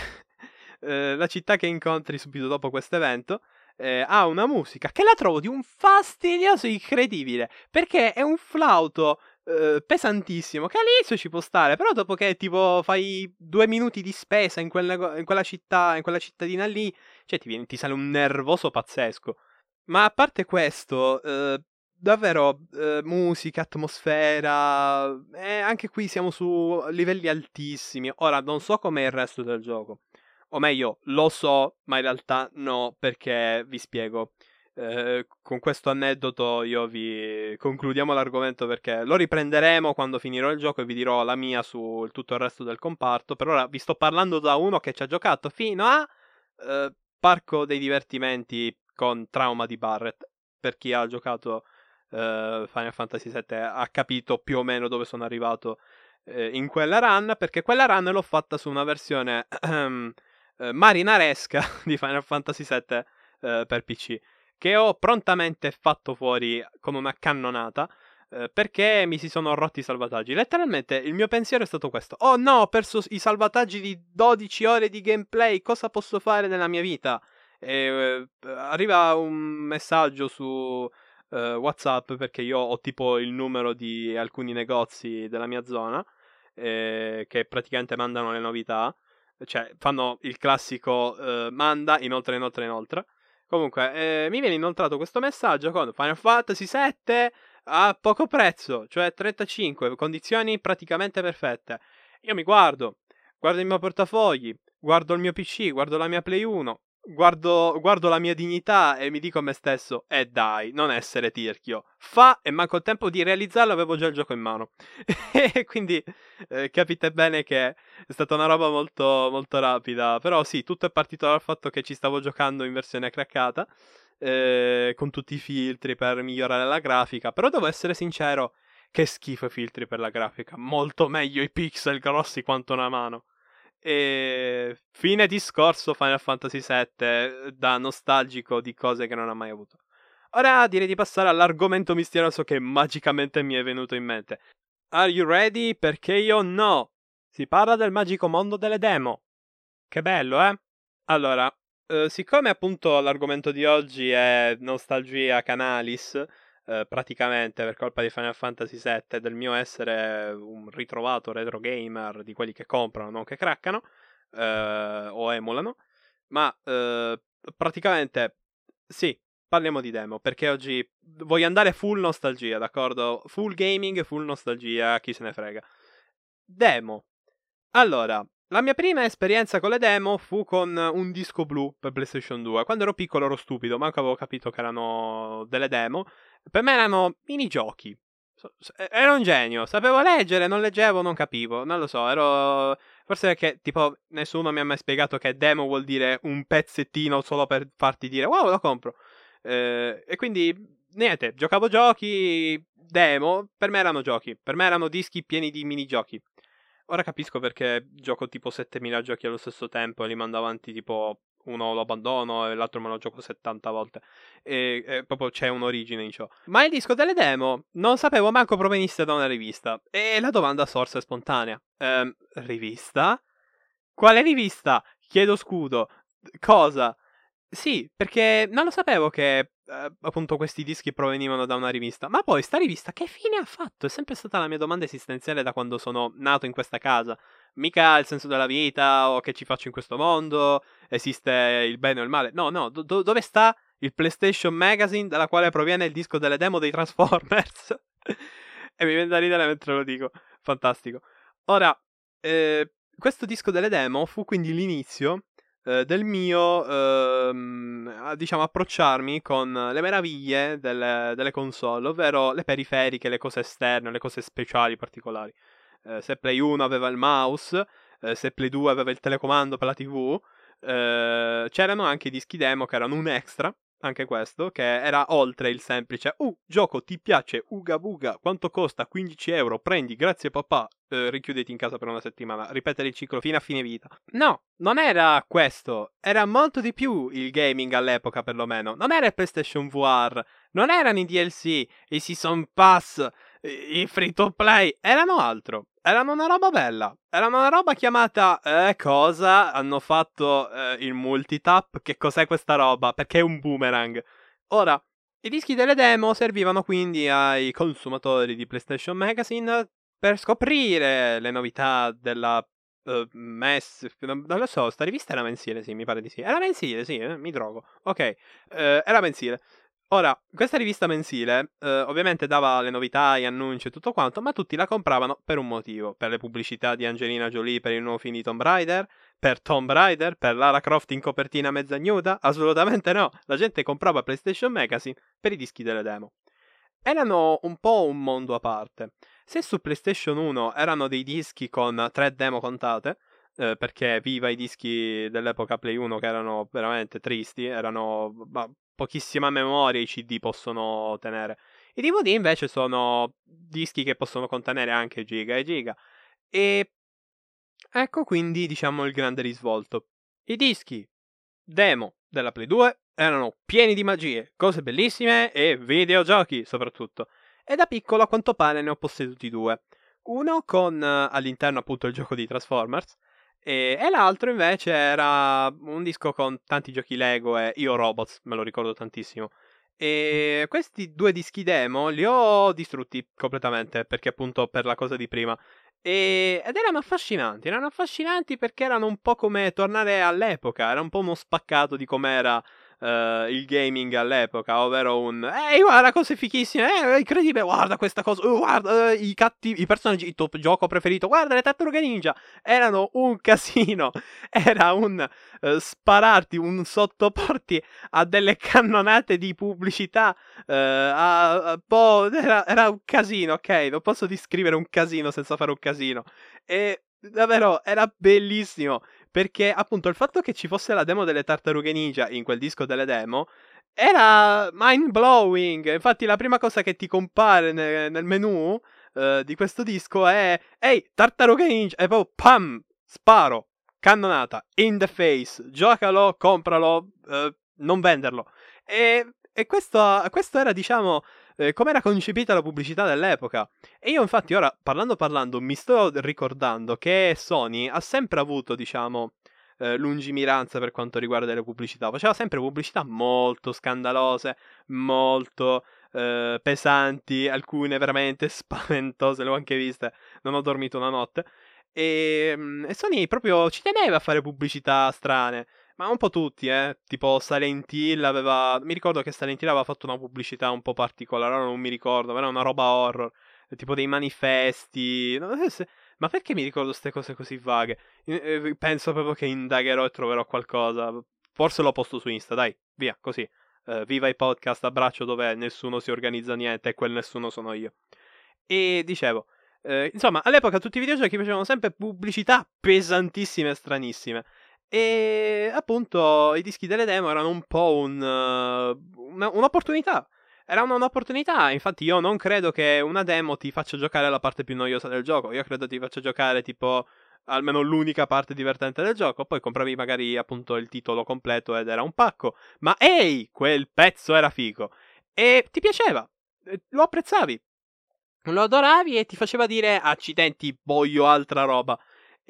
eh, la città che incontri subito dopo questo evento, eh, ha una musica che la trovo di un fastidioso incredibile, perché è un flauto eh, pesantissimo, che all'inizio ci può stare, però dopo che tipo fai due minuti di spesa in quella, in quella città, in quella cittadina lì, cioè ti, viene, ti sale un nervoso pazzesco. Ma a parte questo, eh, davvero, eh, musica, atmosfera, eh, anche qui siamo su livelli altissimi. Ora, non so com'è il resto del gioco. O meglio, lo so, ma in realtà no, perché vi spiego. Eh, con questo aneddoto io vi concludiamo l'argomento, perché lo riprenderemo quando finirò il gioco e vi dirò la mia su tutto il resto del comparto. Per ora vi sto parlando da uno che ci ha giocato fino a eh, Parco dei Divertimenti con Trauma di Barrett. Per chi ha giocato eh, Final Fantasy sette ha capito più o meno dove sono arrivato eh, in quella run, perché quella run l'ho fatta su una versione ehm, marinaresca di Final Fantasy sette eh, per P C, che ho prontamente fatto fuori come una cannonata eh, perché mi si sono rotti i salvataggi. Letteralmente il mio pensiero è stato questo: oh no, ho perso i salvataggi di dodici ore di gameplay, cosa posso fare nella mia vita? E, eh, arriva un messaggio su eh, WhatsApp, perché io ho tipo il numero di alcuni negozi della mia zona eh, che praticamente mandano le novità. Cioè, fanno il classico eh, manda, inoltre, inoltre, inoltre. Comunque, eh, mi viene inoltrato questo messaggio con Final Fantasy sette a poco prezzo, cioè trentacinque, condizioni praticamente perfette. Io mi guardo, guardo il mio portafogli, guardo il mio P C, guardo la mia Play uno, guardo, guardo la mia dignità e mi dico a me stesso, eh dai, non essere tirchio. Fa e manco il tempo di realizzarlo, avevo già il gioco in mano. E quindi eh, capite bene che è stata una roba molto, molto rapida. Però sì, tutto è partito dal fatto che ci stavo giocando in versione craccata, eh, con tutti i filtri per migliorare la grafica. Però devo essere sincero, che schifo i filtri per la grafica, molto meglio i pixel grossi quanto una mano. E fine discorso Final Fantasy sette, da nostalgico di cose che non ho mai avuto. Ora direi di passare all'argomento misterioso che magicamente mi è venuto in mente. Are you ready? Perché io no. Si parla del magico mondo delle demo. Che bello, eh? Allora, eh, siccome appunto l'argomento di oggi è nostalgia canalis, eh, praticamente per colpa di Final Fantasy sette, del mio essere un ritrovato retro gamer di quelli che comprano, non che craccano, eh, o emulano, ma eh, praticamente sì, parliamo di demo, perché oggi voglio andare full nostalgia, d'accordo? Full gaming, full nostalgia, chi se ne frega. Demo. Allora, la mia prima esperienza con le demo fu con un disco blu per PlayStation due. Quando ero piccolo ero stupido, manco avevo capito che erano delle demo. Per me erano minigiochi. Ero un genio, sapevo leggere, non leggevo, non capivo, non lo so, ero... Forse perché, tipo, nessuno mi ha mai spiegato che demo vuol dire un pezzettino solo per farti dire wow, lo compro. Eh, e quindi... Niente, giocavo giochi, demo, per me erano giochi. Per me erano dischi pieni di minigiochi. Ora capisco perché gioco tipo settemila giochi allo stesso tempo e li mando avanti, tipo uno lo abbandono e l'altro me lo gioco settanta volte. E, e proprio c'è un'origine in ciò. Ma il disco delle demo non sapevo manco provenisse da una rivista. E la domanda sorse spontanea. Ehm, rivista? Quale rivista? Chiedo scudo. Cosa? Sì, perché non lo sapevo che eh, appunto questi dischi provenivano da una rivista. Ma poi sta rivista che fine ha fatto? È sempre stata la mia domanda esistenziale da quando sono nato in questa casa. Mica il senso della vita o che ci faccio in questo mondo, esiste il bene o il male. No, no, do- dove sta il PlayStation Magazine dalla quale proviene il disco delle demo dei Transformers? E mi viene da ridere mentre lo dico. Fantastico. Ora, eh, questo disco delle demo fu quindi l'inizio del mio, ehm, diciamo, approcciarmi con le meraviglie delle, delle console, ovvero le periferiche, le cose esterne, le cose speciali, particolari. Eh, se Play uno aveva il mouse, eh, se Play due aveva il telecomando per la tivù, eh, c'erano anche i dischi demo che erano un extra, anche questo, che era oltre il semplice Uh, gioco, ti piace, uga buga, quanto costa? quindici euro, prendi, grazie papà, eh, richiuditi in casa per una settimana, ripetere il ciclo fino a fine vita. No, non era questo, era molto di più il gaming all'epoca perlomeno. Non era il PlayStation V R, non erano i D L C, i Season Pass, i free to play, erano altro. Erano una roba bella, erano una roba chiamata, eh, cosa, hanno fatto eh, il multitap, che cos'è questa roba, perché è un boomerang. Ora, i dischi delle demo servivano quindi ai consumatori di PlayStation Magazine per scoprire le novità della uh, mess, non lo so, sta rivista era mensile, sì, mi pare di sì, era mensile, sì, eh, mi drogo, ok, uh, era mensile. Ora, questa rivista mensile eh, ovviamente dava le novità, gli annunci e tutto quanto, ma tutti la compravano per un motivo. Per le pubblicità di Angelina Jolie per il nuovo film di Tomb Raider, per Tomb Raider, per Lara Croft in copertina mezza nuda? Assolutamente no, la gente comprava PlayStation Magazine per i dischi delle demo. Erano un po' un mondo a parte. Se su PlayStation uno erano dei dischi con tre demo contate, eh, perché viva i dischi dell'epoca Play uno che erano veramente tristi, erano... Ma, pochissima memoria i C D possono tenere. I D V D invece sono dischi che possono contenere anche giga e giga. E ecco quindi, diciamo, il grande risvolto. I dischi demo della Play due erano pieni di magie, cose bellissime e videogiochi soprattutto. E da piccolo a quanto pare ne ho posseduti due. Uno con all'interno appunto il gioco di Transformers, E, e l'altro invece era un disco con tanti giochi Lego e Io Robots, me lo ricordo tantissimo. E questi due dischi demo li ho distrutti completamente, perché appunto per la cosa di prima. E, ed erano affascinanti, erano affascinanti perché erano un po' come tornare all'epoca, era un po' uno spaccato di com'era uh, il gaming all'epoca, ovvero un ehi guarda cose fichissime, eh, incredibile, guarda questa cosa, uh, guarda uh, i cattivi, i personaggi, il top gioco preferito, guarda le Tartarughe Ninja, erano un casino, era un uh, spararti, un sottoporti a delle cannonate di pubblicità, uh, a, a, boh, era, era un casino, ok, non posso descrivere un casino senza fare un casino, e davvero era bellissimo, perché appunto il fatto che ci fosse la demo delle Tartarughe Ninja in quel disco delle demo era mind blowing. Infatti la prima cosa che ti compare nel, nel menu uh, di questo disco è ehi Tartarughe Ninja, e poi pam, sparo, cannonata, in the face, giocalo, compralo, uh, non venderlo. E, e questo, questo era diciamo eh, come era concepita la pubblicità dell'epoca. E io infatti ora parlando parlando mi sto ricordando che Sony ha sempre avuto diciamo eh, lungimiranza per quanto riguarda le pubblicità. Faceva sempre pubblicità molto scandalose, molto eh, pesanti, alcune veramente spaventose, le ho anche viste, non ho dormito una notte. E, e Sony proprio ci teneva a fare pubblicità strane. Ma un po' tutti, eh, tipo Silent Hill aveva... Mi ricordo che Silent Hill aveva fatto una pubblicità un po' particolare, ora non mi ricordo, ma era una roba horror, tipo dei manifesti... Ma perché mi ricordo queste cose così vaghe? Penso proprio che indagherò e troverò qualcosa, forse lo posto su Insta, dai, via, così. Uh, viva i podcast, abbraccio dove nessuno si organizza niente e quel nessuno sono io. E dicevo, eh, insomma, all'epoca tutti i videogiochi facevano sempre pubblicità pesantissime e stranissime. E appunto i dischi delle demo erano un po' un, uh, una, un'opportunità. Era una, un'opportunità. Infatti io non credo che una demo ti faccia giocare la parte più noiosa del gioco. Io credo ti faccia giocare tipo almeno l'unica parte divertente del gioco. Poi compravi magari appunto il titolo completo ed era un pacco. Ma ehi, quel pezzo era figo e ti piaceva, lo apprezzavi, lo adoravi e ti faceva dire accidenti, voglio altra roba.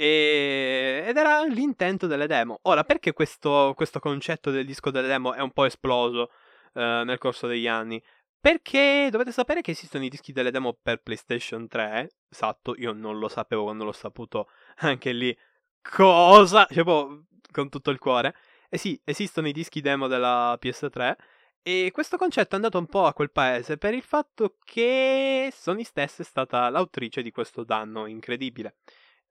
Ed era l'intento delle demo. Ora, perché questo, questo concetto del disco delle demo è un po' esploso eh, nel corso degli anni? Perché dovete sapere che esistono i dischi delle demo per PlayStation tre. Esatto, io non lo sapevo quando l'ho saputo anche lì. Cosa? Cioè, boh, con tutto il cuore. Eh sì, esistono i dischi demo della P S tre. E questo concetto è andato un po' a quel paese per il fatto che Sony stessa è stata l'autrice di questo danno incredibile.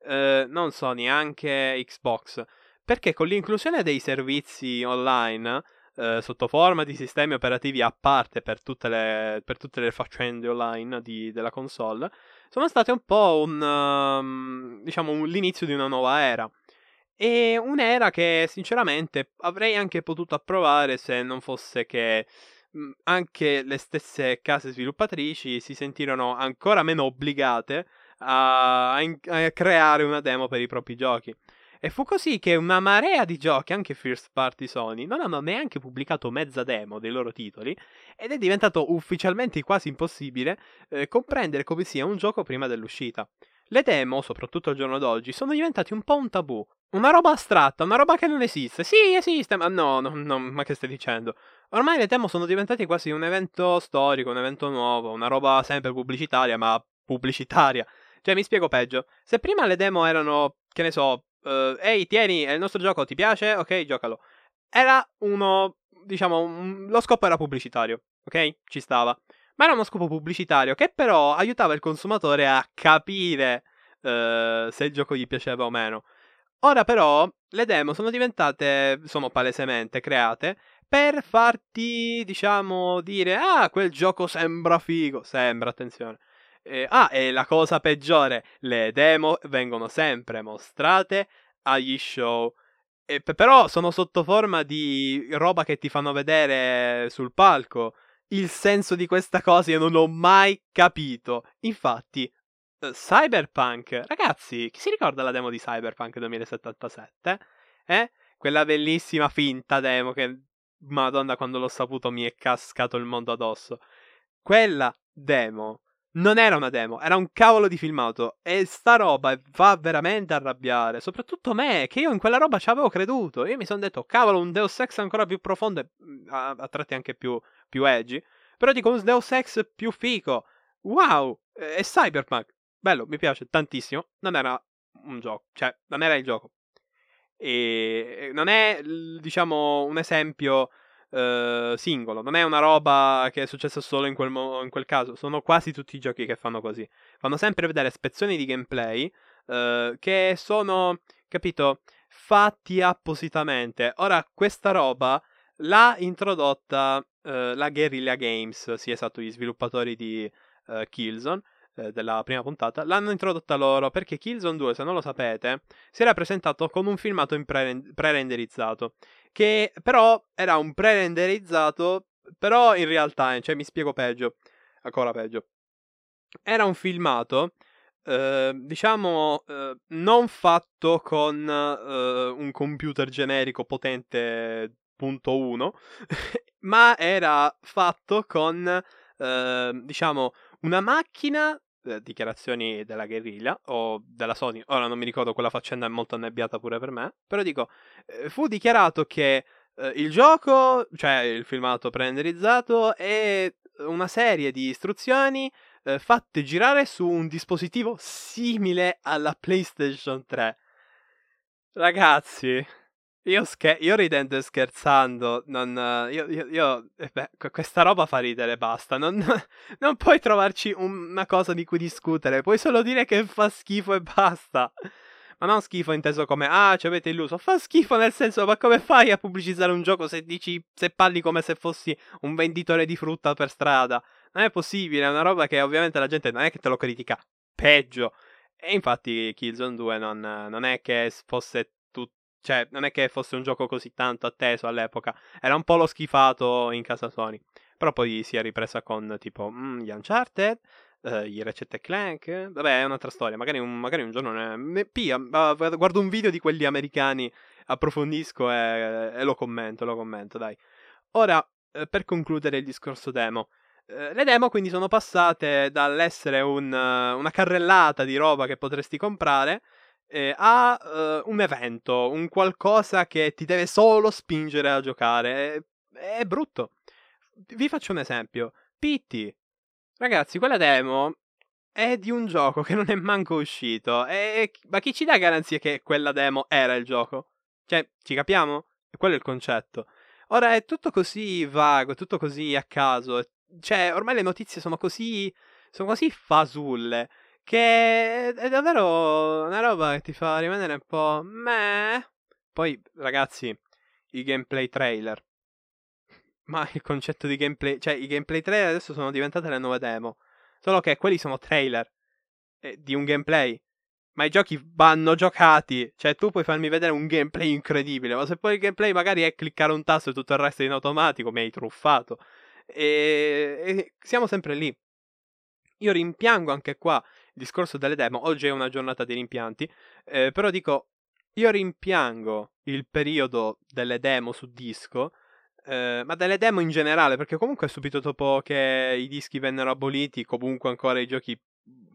Uh, non Sony, anche Xbox, perché con l'inclusione dei servizi online uh, sotto forma di sistemi operativi a parte per tutte le, per tutte le faccende online di, della console, sono state un po' un, um, diciamo un, l'inizio di una nuova era, e un'era che sinceramente avrei anche potuto approvare se non fosse che mh, anche le stesse case sviluppatrici si sentirono ancora meno obbligate A, a creare una demo per i propri giochi. E fu così che una marea di giochi, anche first party Sony, non hanno neanche pubblicato mezza demo dei loro titoli, ed è diventato ufficialmente quasi impossibile eh, comprendere come sia un gioco prima dell'uscita. Le demo, soprattutto al giorno d'oggi, sono diventate un po' un tabù, una roba astratta, una roba che non esiste. Sì, esiste, ma no, no, no, ma che stai dicendo? Ormai le demo sono diventate quasi un evento storico, un evento nuovo, una roba sempre pubblicitaria, ma pubblicitaria. Cioè, mi spiego peggio. Se prima le demo erano, che ne so, uh, ehi, tieni, è il nostro gioco, ti piace? Ok, giocalo. Era uno, diciamo, un... lo scopo era pubblicitario, ok? Ci stava. Ma era uno scopo pubblicitario che però aiutava il consumatore a capire uh, se il gioco gli piaceva o meno. Ora però, le demo sono diventate, sono palesemente create per farti, diciamo, dire ah, quel gioco sembra figo. Sembra, attenzione. Eh, ah, e la cosa peggiore, le demo vengono sempre mostrate agli show, eh, p- però sono sotto forma di roba che ti fanno vedere sul palco. Il senso di questa cosa io non l'ho mai capito. Infatti, eh, Cyberpunk, ragazzi, chi si ricorda la demo di Cyberpunk duemilasettantasette? Eh? Quella bellissima finta demo che, madonna, quando l'ho saputo mi è cascato il mondo addosso. Quella demo non era una demo, era un cavolo di filmato. E sta roba fa veramente arrabbiare, soprattutto me, che io in quella roba ci avevo creduto. Io mi sono detto, cavolo, un Deus Ex ancora più profondo e a, a tratti anche più, più edgy. Però dico, un Deus Ex più fico. Wow, e Cyberpunk, bello, mi piace tantissimo. Non era un gioco, cioè, non era il gioco. E non è, diciamo, un esempio eh, singolo. Non è una roba che è successa solo in quel, mo- in quel caso. Sono quasi tutti i giochi che fanno così. Fanno sempre vedere spezzoni di gameplay eh, che sono, capito, fatti appositamente. Ora, questa roba l'ha introdotta eh, la Guerrilla Games, sì, esatto, gli sviluppatori di eh, Killzone, eh, della prima puntata, l'hanno introdotta loro, perché Killzone due, se non lo sapete, si era presentato come un filmato in pre- pre-renderizzato, che però era un pre-renderizzato, però in realtà, cioè mi spiego peggio, ancora peggio, era un filmato... Uh, diciamo uh, non fatto con uh, un computer generico potente punto uno ma era fatto con uh, diciamo una macchina, eh, dichiarazioni della Guerrilla o della Sony, ora non mi ricordo, quella faccenda è molto annebbiata pure per me, però dico, eh, fu dichiarato che eh, il gioco, cioè il filmato pre-renderizzato, è una serie di istruzioni fatte girare su un dispositivo simile alla PlayStation tre. Ragazzi, io, scher- io ridendo e scherzando, non, io, io, io beh, questa roba fa ridere, basta. Non, non puoi trovarci un, una cosa di cui discutere, puoi solo dire che fa schifo e basta. Ma non schifo inteso come, ah, ci avete illuso. Fa schifo nel senso, ma come fai a pubblicizzare un gioco se dici, se parli come se fossi un venditore di frutta per strada? Non è possibile, è una roba che ovviamente la gente non è che te lo critica, peggio. E infatti Killzone due non, non è che fosse tut... cioè non è che fosse un gioco così tanto atteso all'epoca, era un po' lo schifato in casa Sony, però poi si è ripresa con tipo mm, gli Uncharted, eh, gli Ratchet e Clank, vabbè è un'altra storia, magari un, magari un giorno ne... ne pia, guardo un video di quelli americani, approfondisco e, e lo commento, lo commento, dai. Ora, per concludere il discorso demo, le demo quindi sono passate dall'essere un, una carrellata di roba che potresti comprare eh, a uh, un evento, un qualcosa che ti deve solo spingere a giocare. È, è brutto. Vi faccio un esempio. P T. Ragazzi, quella demo è di un gioco che non è manco uscito. E, ma chi ci dà garanzie che quella demo era il gioco? Cioè, ci capiamo? Quello è il concetto. Ora è tutto così vago, è tutto così a caso. Cioè, ormai le notizie sono così, sono così fasulle, che è, è davvero una roba che ti fa rimanere un po' meh. Poi, ragazzi, i gameplay trailer. Ma il concetto di gameplay... Cioè, i gameplay trailer adesso sono diventate le nuove demo. Solo che quelli sono trailer eh, di un gameplay. Ma i giochi vanno giocati. Cioè, tu puoi farmi vedere un gameplay incredibile, ma se poi il gameplay magari è cliccare un tasto e tutto il resto è in automatico, mi hai truffato. E siamo sempre lì. Io rimpiango anche qua il discorso delle demo. Oggi è una giornata di rimpianti, eh, però dico, io rimpiango il periodo delle demo su disco, eh, ma delle demo in generale, perché comunque subito dopo che i dischi vennero aboliti, comunque ancora i giochi,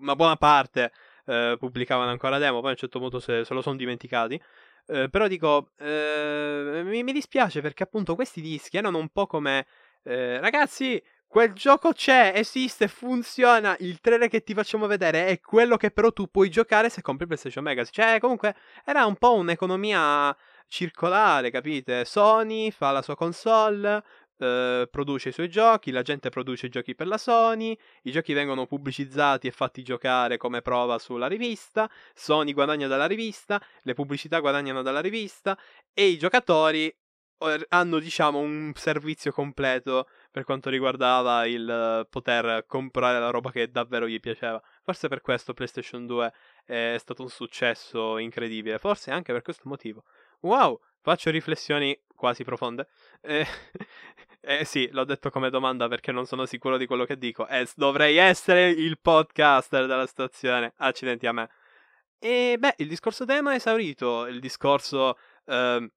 una buona parte eh, pubblicavano ancora demo. Poi a un certo punto se, se lo sono dimenticati. eh, Però dico, eh, mi, mi dispiace, perché appunto questi dischi erano un po' come Eh, ragazzi, quel gioco c'è, esiste, funziona, il trailer che ti facciamo vedere è quello che però tu puoi giocare se compri PlayStation Magazine. Cioè, comunque, era un po' un'economia circolare, capite? Sony fa la sua console, eh, produce i suoi giochi, la gente produce i giochi per la Sony, i giochi vengono pubblicizzati e fatti giocare come prova sulla rivista, Sony guadagna dalla rivista, le pubblicità guadagnano dalla rivista e i giocatori hanno, diciamo, un servizio completo per quanto riguardava il uh, poter comprare la roba che davvero gli piaceva. Forse per questo PlayStation due è stato un successo incredibile, forse anche per questo motivo. Wow, faccio riflessioni quasi profonde. Eh, eh sì, l'ho detto come domanda perché non sono sicuro di quello che dico. Eh, dovrei essere il podcaster della situazione, accidenti a me. E beh, il discorso demo è esaurito, il discorso... Ehm,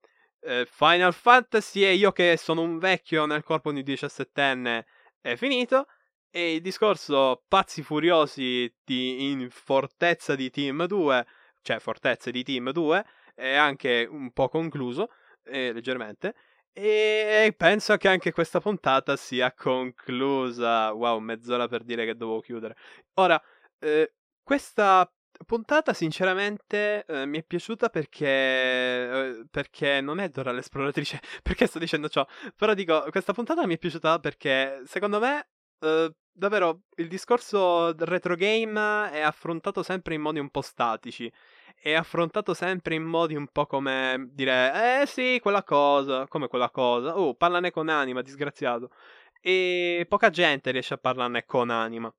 Final Fantasy e io che sono un vecchio nel corpo di un diciassettenne è finito, e il discorso pazzi furiosi di, in fortezza di Team due, cioè fortezze di Team due, è anche un po' concluso, eh, leggermente, e penso che anche questa puntata sia conclusa. Wow, mezz'ora per dire che dovevo chiudere. Ora, eh, questa puntata sinceramente eh, mi è piaciuta perché eh, perché non è Dora l'esploratrice, perché sto dicendo ciò, però dico, questa puntata mi è piaciuta perché secondo me eh, davvero il discorso retro game è affrontato sempre in modi un po' statici, è affrontato sempre in modi un po' come dire eh sì quella cosa, come quella cosa, oh parlane con anima disgraziato, e poca gente riesce a parlarne con anima.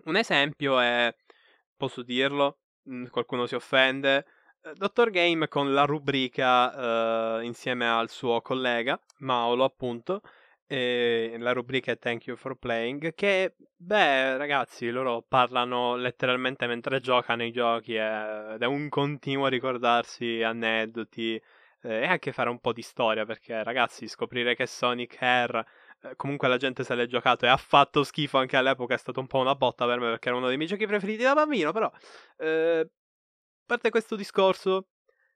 Un esempio è, posso dirlo, qualcuno si offende, dottor Game con la rubrica eh, insieme al suo collega, Maolo appunto, e la rubrica è Thank you for playing, che, beh ragazzi, loro parlano letteralmente mentre giocano i giochi eh, ed è un continuo ricordarsi aneddoti eh, e anche fare un po' di storia, perché ragazzi, scoprire che Sonic Air... comunque la gente se l'è giocato e ha fatto schifo anche all'epoca, è stato un po' una botta per me perché era uno dei miei giochi preferiti da bambino, però eh, a parte questo discorso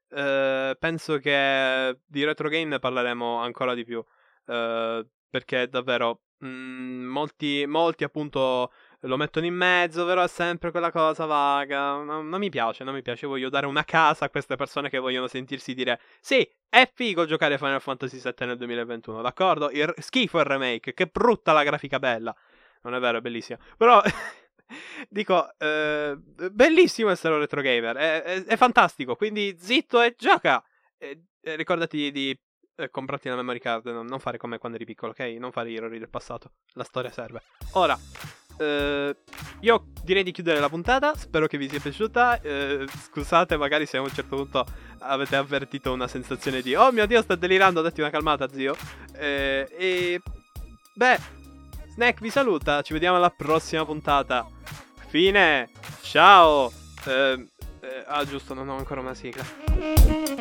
eh, penso che di retro game ne parleremo ancora di più eh, perché davvero mh, molti, molti appunto lo mettono in mezzo, però è sempre quella cosa vaga, no, non mi piace, non mi piace, voglio dare una casa a queste persone che vogliono sentirsi dire sì, è figo giocare Final Fantasy sette nel duemilaventuno, d'accordo? Il, schifo il remake, che brutta la grafica bella, non è vero, è bellissima, però dico, eh, bellissimo essere un retro gamer, è, è, è fantastico, quindi zitto e gioca, e, e ricordati di eh, comprarti la memory card, non, non fare come quando eri piccolo, ok? Non fare gli errori del passato, la storia serve. Ora... Uh, io direi di chiudere la puntata. Spero che vi sia piaciuta. uh, Scusate magari se a un certo punto avete avvertito una sensazione di oh mio dio sta delirando, datti una calmata zio. uh, E beh, Snack vi saluta. Ci vediamo alla prossima puntata. Fine. Ciao. uh, uh, Ah giusto, non ho ancora una sigla.